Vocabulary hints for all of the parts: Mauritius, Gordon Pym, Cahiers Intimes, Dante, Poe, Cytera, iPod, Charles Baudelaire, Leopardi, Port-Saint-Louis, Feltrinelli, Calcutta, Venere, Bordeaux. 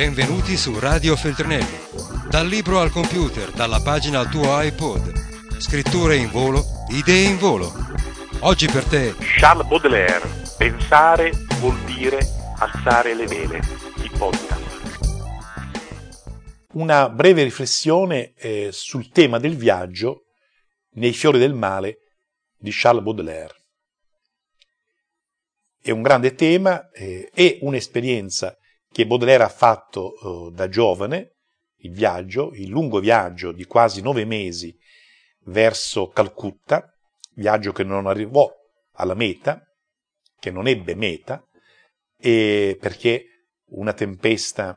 Benvenuti su Radio Feltrinelli. Dal libro al computer, dalla pagina al tuo iPod. Scritture in volo, idee in volo. Oggi per te Charles Baudelaire, pensare vuol dire alzare le vele. Il podcast. Una breve riflessione sul tema del viaggio nei fiori del male di Charles Baudelaire. È un grande tema, è un'esperienza che Baudelaire ha fatto da giovane, il lungo viaggio di quasi 9 mesi verso Calcutta, viaggio che non arrivò alla meta, che non ebbe meta, perché una tempesta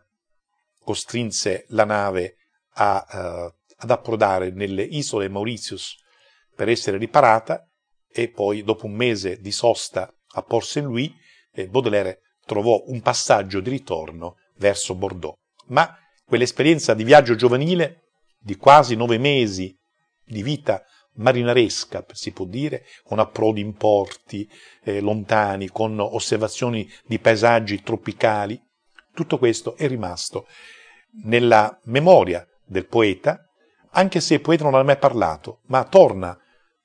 costrinse la nave ad approdare nelle isole Mauritius per essere riparata, e poi dopo un mese di sosta a Port-Saint-Louis, Baudelaire trovò un passaggio di ritorno verso Bordeaux. Ma quell'esperienza di viaggio giovanile, di quasi 9 mesi di vita marinaresca, si può dire, con approdi in porti lontani, con osservazioni di paesaggi tropicali, tutto questo è rimasto nella memoria del poeta, anche se il poeta non ha mai parlato, ma torna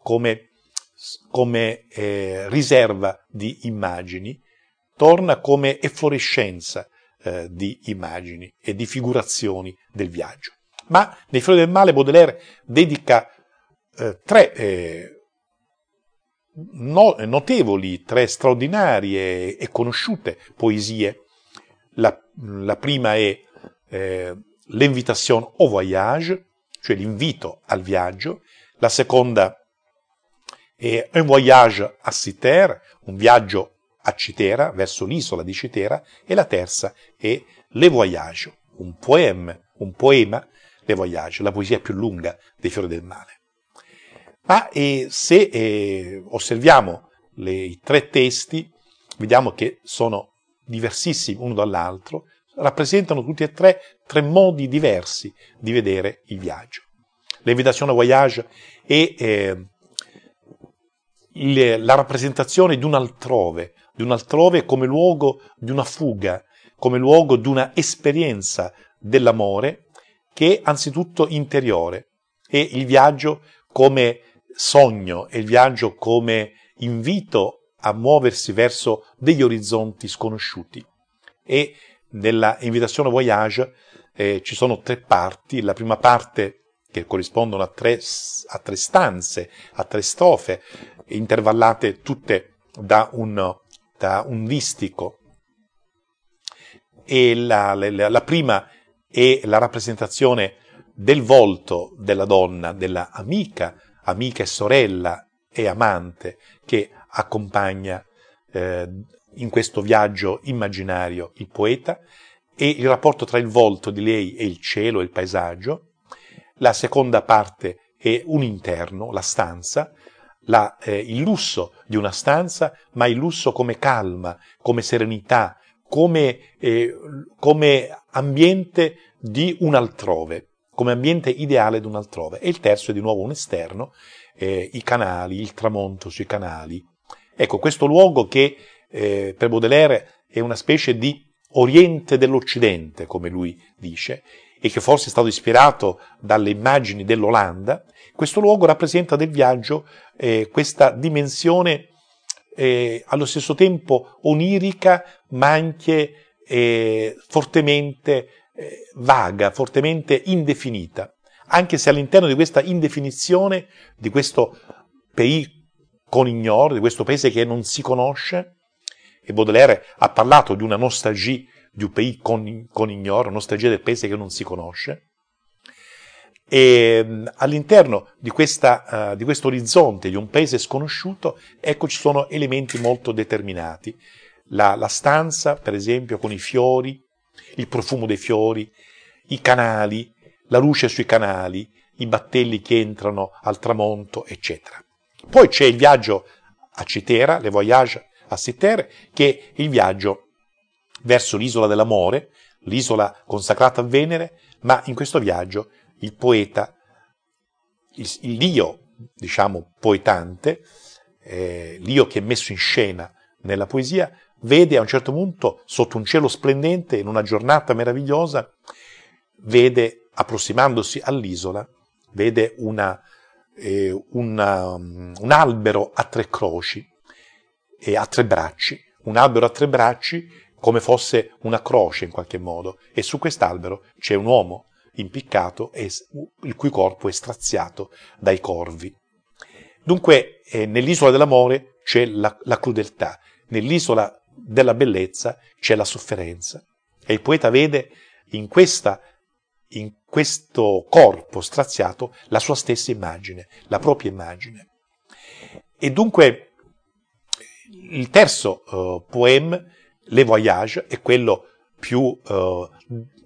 come riserva di immagini, torna come efflorescenza di immagini e di figurazioni del viaggio. Ma nei fiori del male Baudelaire dedica tre straordinarie e conosciute poesie. La prima è l'invitation au voyage, cioè l'invito al viaggio. La seconda è un voyage à Cytera, un viaggio a Cytera, verso l'isola di Cytera. E la terza è le voyage, un poema, le voyage, la poesia più lunga dei fiori del male. Ma se osserviamo i tre testi, vediamo che sono diversissimi uno dall'altro, rappresentano tutti e tre modi diversi di vedere il viaggio. L'invitation au voyage è la rappresentazione di un altrove come luogo di una fuga, come luogo di una esperienza dell'amore che è anzitutto interiore, e il viaggio come sogno, e il viaggio come invito a muoversi verso degli orizzonti sconosciuti. E nella invitazione voyage ci sono 3 parti. La prima parte, che corrispondono a tre stanze, a 3 strofe, intervallate tutte da un distico. E la prima è la rappresentazione del volto della donna, della amica e sorella e amante, che accompagna in questo viaggio immaginario il poeta, e il rapporto tra il volto di lei e il cielo e il paesaggio. La seconda parte è un interno, la stanza, il lusso di una stanza, ma il lusso come calma, come serenità, come ambiente di un altrove, come ambiente ideale di un altrove. E il terzo è di nuovo un esterno, i canali, il tramonto sui canali. Ecco, questo luogo che per Baudelaire è una specie di oriente dell'Occidente, come lui dice, e che forse è stato ispirato dalle immagini dell'Olanda. Questo luogo rappresenta del viaggio questa dimensione allo stesso tempo onirica, ma anche fortemente vaga, fortemente indefinita, anche se all'interno di questa indefinizione, di questo pays con ignore, di questo paese che non si conosce. E Baudelaire ha parlato di una nostalgia di un pays con ignore, nostalgia del paese che non si conosce. E all'interno di questo orizzonte, di un paese sconosciuto, ecco, ci sono elementi molto determinati. La stanza, per esempio, con i fiori, il profumo dei fiori, i canali, la luce sui canali, i battelli che entrano al tramonto, eccetera. Poi c'è il viaggio a Cytera, le voyage a Cytera, che è il viaggio verso l'isola dell'amore, l'isola consacrata a Venere, ma in questo viaggio il poeta, l'io, diciamo, poetante, l'io che è messo in scena nella poesia, vede a un certo punto, sotto un cielo splendente, in una giornata meravigliosa, vede, approssimandosi all'isola, vede un albero a tre croci, e a tre bracci, un albero a tre bracci come fosse una croce in qualche modo, e su quest'albero c'è un uomo impiccato e il cui corpo è straziato dai corvi. Dunque nell'isola dell'amore c'è la crudeltà, nell'isola della bellezza c'è la sofferenza, e il poeta vede in questo corpo straziato la sua stessa immagine, la propria immagine. E dunque il terzo poema, Le Voyage, è quello più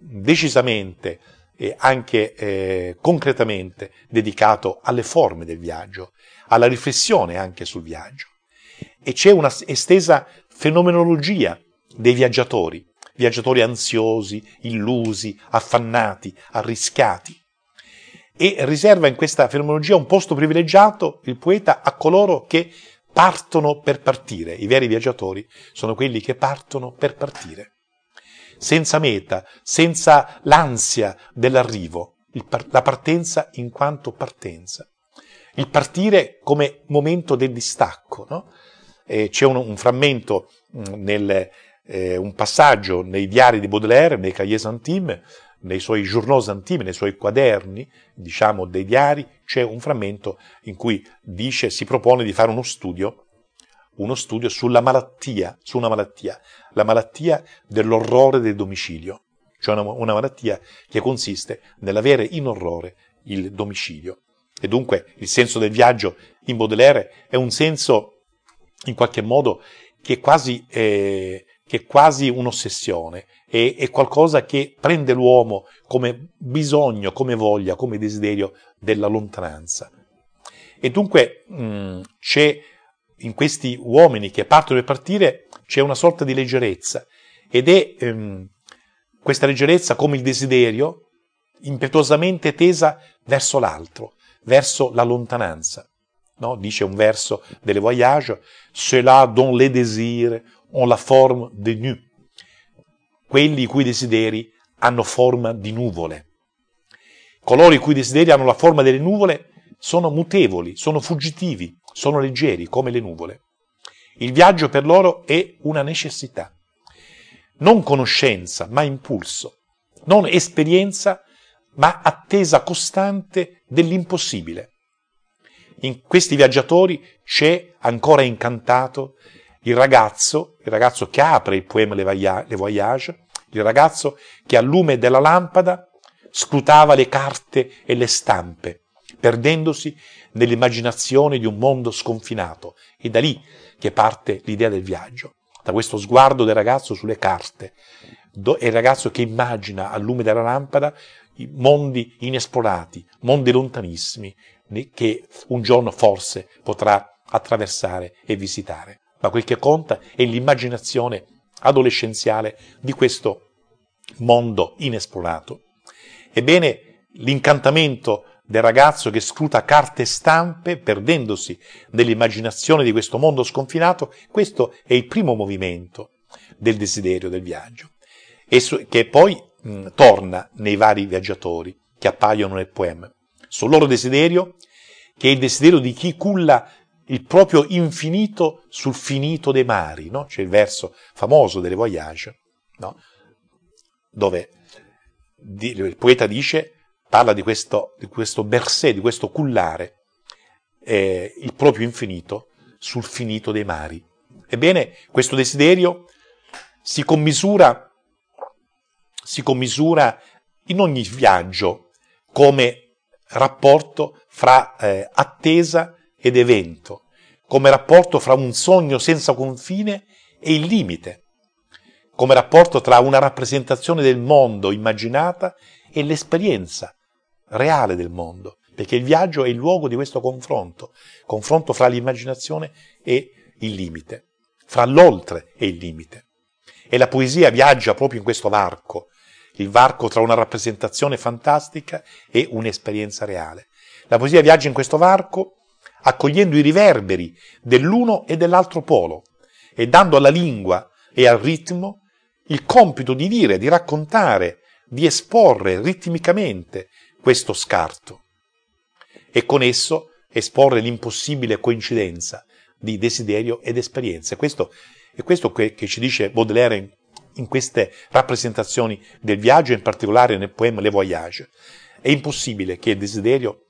decisamente e anche concretamente dedicato alle forme del viaggio, alla riflessione anche sul viaggio. E c'è una estesa fenomenologia dei viaggiatori, viaggiatori ansiosi, illusi, affannati, arriscati. E riserva in questa fenomenologia un posto privilegiato il poeta a coloro che partono per partire. I veri viaggiatori sono quelli che partono per partire, senza meta, senza l'ansia dell'arrivo, la partenza in quanto partenza. Il partire come momento del distacco, no? C'è un frammento, un passaggio nei diari di Baudelaire, nei Cahiers Intimes, nei suoi journaux intimes, nei suoi quaderni, diciamo, dei diari, c'è un frammento in cui dice, si propone di fare uno studio sulla malattia, su una malattia, la malattia dell'orrore del domicilio, cioè una malattia che consiste nell'avere in orrore il domicilio. E dunque il senso del viaggio in Baudelaire è un senso, in qualche modo, che è quasi un'ossessione, è qualcosa che prende l'uomo come bisogno, come voglia, come desiderio della lontananza. E dunque c'è in questi uomini che partono per partire c'è una sorta di leggerezza, ed è questa leggerezza come il desiderio impetuosamente tesa verso l'altro, verso la lontananza. No? Dice un verso delle Voyages, « Ceux-là dont les désirs ont la forme de nues », quelli i cui desideri hanno forma di nuvole. Coloro i cui desideri hanno la forma delle nuvole sono mutevoli, sono fuggitivi, sono leggeri come le nuvole. Il viaggio per loro è una necessità, non conoscenza ma impulso, non esperienza ma attesa costante dell'impossibile. In questi viaggiatori c'è ancora incantato il ragazzo che apre il poema Le Voyage, il ragazzo che al lume della lampada scrutava le carte e le stampe, perdendosi nell'immaginazione di un mondo sconfinato. È da lì che parte l'idea del viaggio, da questo sguardo del ragazzo sulle carte. È il ragazzo che immagina al lume della lampada i mondi inesplorati, mondi lontanissimi, che un giorno forse potrà attraversare e visitare. Ma quel che conta è l'immaginazione adolescenziale di questo mondo inesplorato. Ebbene, l'incantamento del ragazzo che scruta carte e stampe, perdendosi nell'immaginazione di questo mondo sconfinato, questo è il primo movimento del desiderio del viaggio, che poi torna nei vari viaggiatori che appaiono nel poema. Sul loro desiderio, che è il desiderio di chi culla il proprio infinito sul finito dei mari, no? C'è il verso famoso delle Voyage, no? Dove il poeta dice, parla di questo berset, di questo cullare il proprio infinito sul finito dei mari. Ebbene, questo desiderio si commisura in ogni viaggio come rapporto fra attesa ed evento, come rapporto fra un sogno senza confine e il limite, come rapporto tra una rappresentazione del mondo immaginata e l'esperienza reale del mondo, perché il viaggio è il luogo di questo confronto fra l'immaginazione e il limite, fra l'oltre e il limite. E la poesia viaggia proprio in questo varco, il varco tra una rappresentazione fantastica e un'esperienza reale. La poesia viaggia in questo varco accogliendo i riverberi dell'uno e dell'altro polo, e dando alla lingua e al ritmo il compito di dire, di raccontare, di esporre ritmicamente questo scarto, e con esso esporre l'impossibile coincidenza di desiderio ed esperienza. Questo è questo che ci dice Baudelaire in queste rappresentazioni del viaggio, in particolare nel poema Le Voyage. È impossibile che il desiderio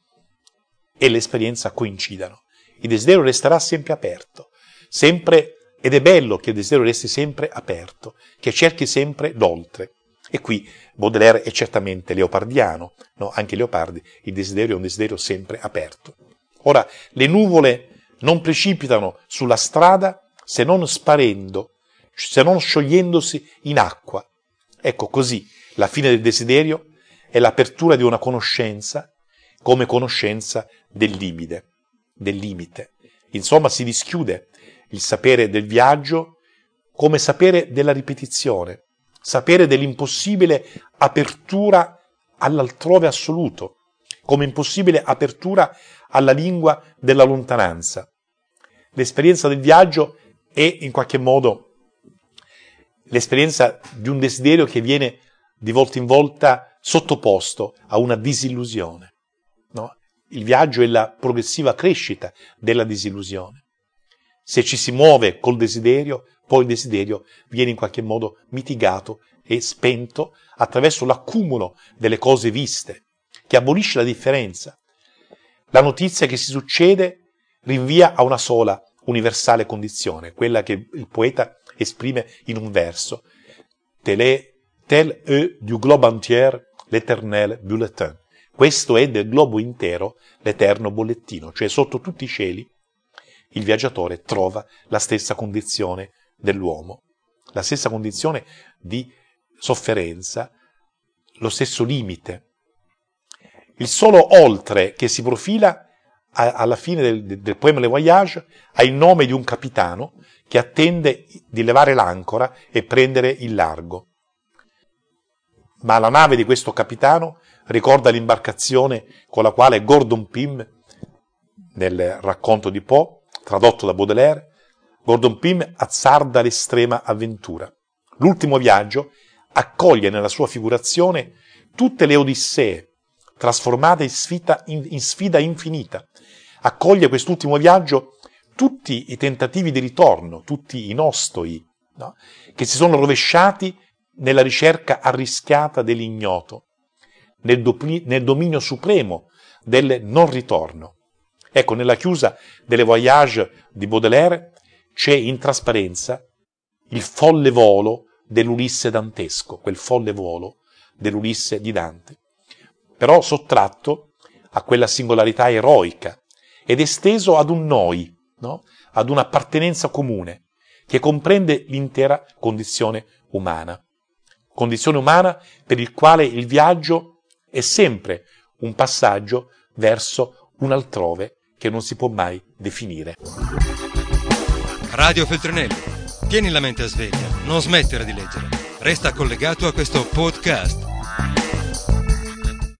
e l'esperienza coincidano. Il desiderio resterà sempre aperto, sempre, ed è bello che il desiderio resti sempre aperto, che cerchi sempre l'oltre. E qui Baudelaire è certamente leopardiano, no? Anche Leopardi, il desiderio è un desiderio sempre aperto. Ora, le nuvole non precipitano sulla strada se non sparendo, se non sciogliendosi in acqua. Ecco, così la fine del desiderio è l'apertura di una conoscenza come conoscenza del limite. Insomma, si dischiude il sapere del viaggio come sapere della ripetizione, sapere dell'impossibile apertura all'altrove assoluto, come impossibile apertura alla lingua della lontananza. L'esperienza del viaggio è in qualche modo l'esperienza di un desiderio che viene di volta in volta sottoposto a una disillusione, no? Il viaggio è la progressiva crescita della disillusione. Se ci si muove col desiderio, poi il desiderio viene in qualche modo mitigato e spento attraverso l'accumulo delle cose viste, che abolisce la differenza. La notizia che si succede rinvia a una sola universale condizione, quella che il poeta esprime in un verso: tel est du globe entier l'éternel bulletin. Questo è del globo intero l'eterno bollettino, cioè sotto tutti i cieli il viaggiatore trova la stessa condizione dell'uomo, la stessa condizione di sofferenza, lo stesso limite. Il solo oltre che si profila alla fine del poema Le Voyage ha il nome di un capitano che attende di levare l'ancora e prendere il largo. Ma la nave di questo capitano ricorda l'imbarcazione con la quale Gordon Pym, nel racconto di Poe, tradotto da Baudelaire, Gordon Pym azzarda l'estrema avventura. L'ultimo viaggio accoglie nella sua figurazione tutte le odissee, trasformate in sfida infinita. Accoglie quest'ultimo viaggio tutti i tentativi di ritorno, tutti i nostoi, no? Che si sono rovesciati nella ricerca arrischiata dell'ignoto, nel dominio supremo del non ritorno. Ecco, nella chiusa delle Voyage di Baudelaire c'è in trasparenza il folle volo dell'Ulisse dantesco, quel folle volo dell'Ulisse di Dante, però sottratto a quella singolarità eroica ed esteso ad un noi, no? Ad un'appartenenza comune che comprende l'intera condizione umana per il quale il viaggio è sempre un passaggio verso un altrove che non si può mai definire. Radio Feltrinelli, tieni la mente a sveglia, non smettere di leggere. Resta collegato a questo podcast.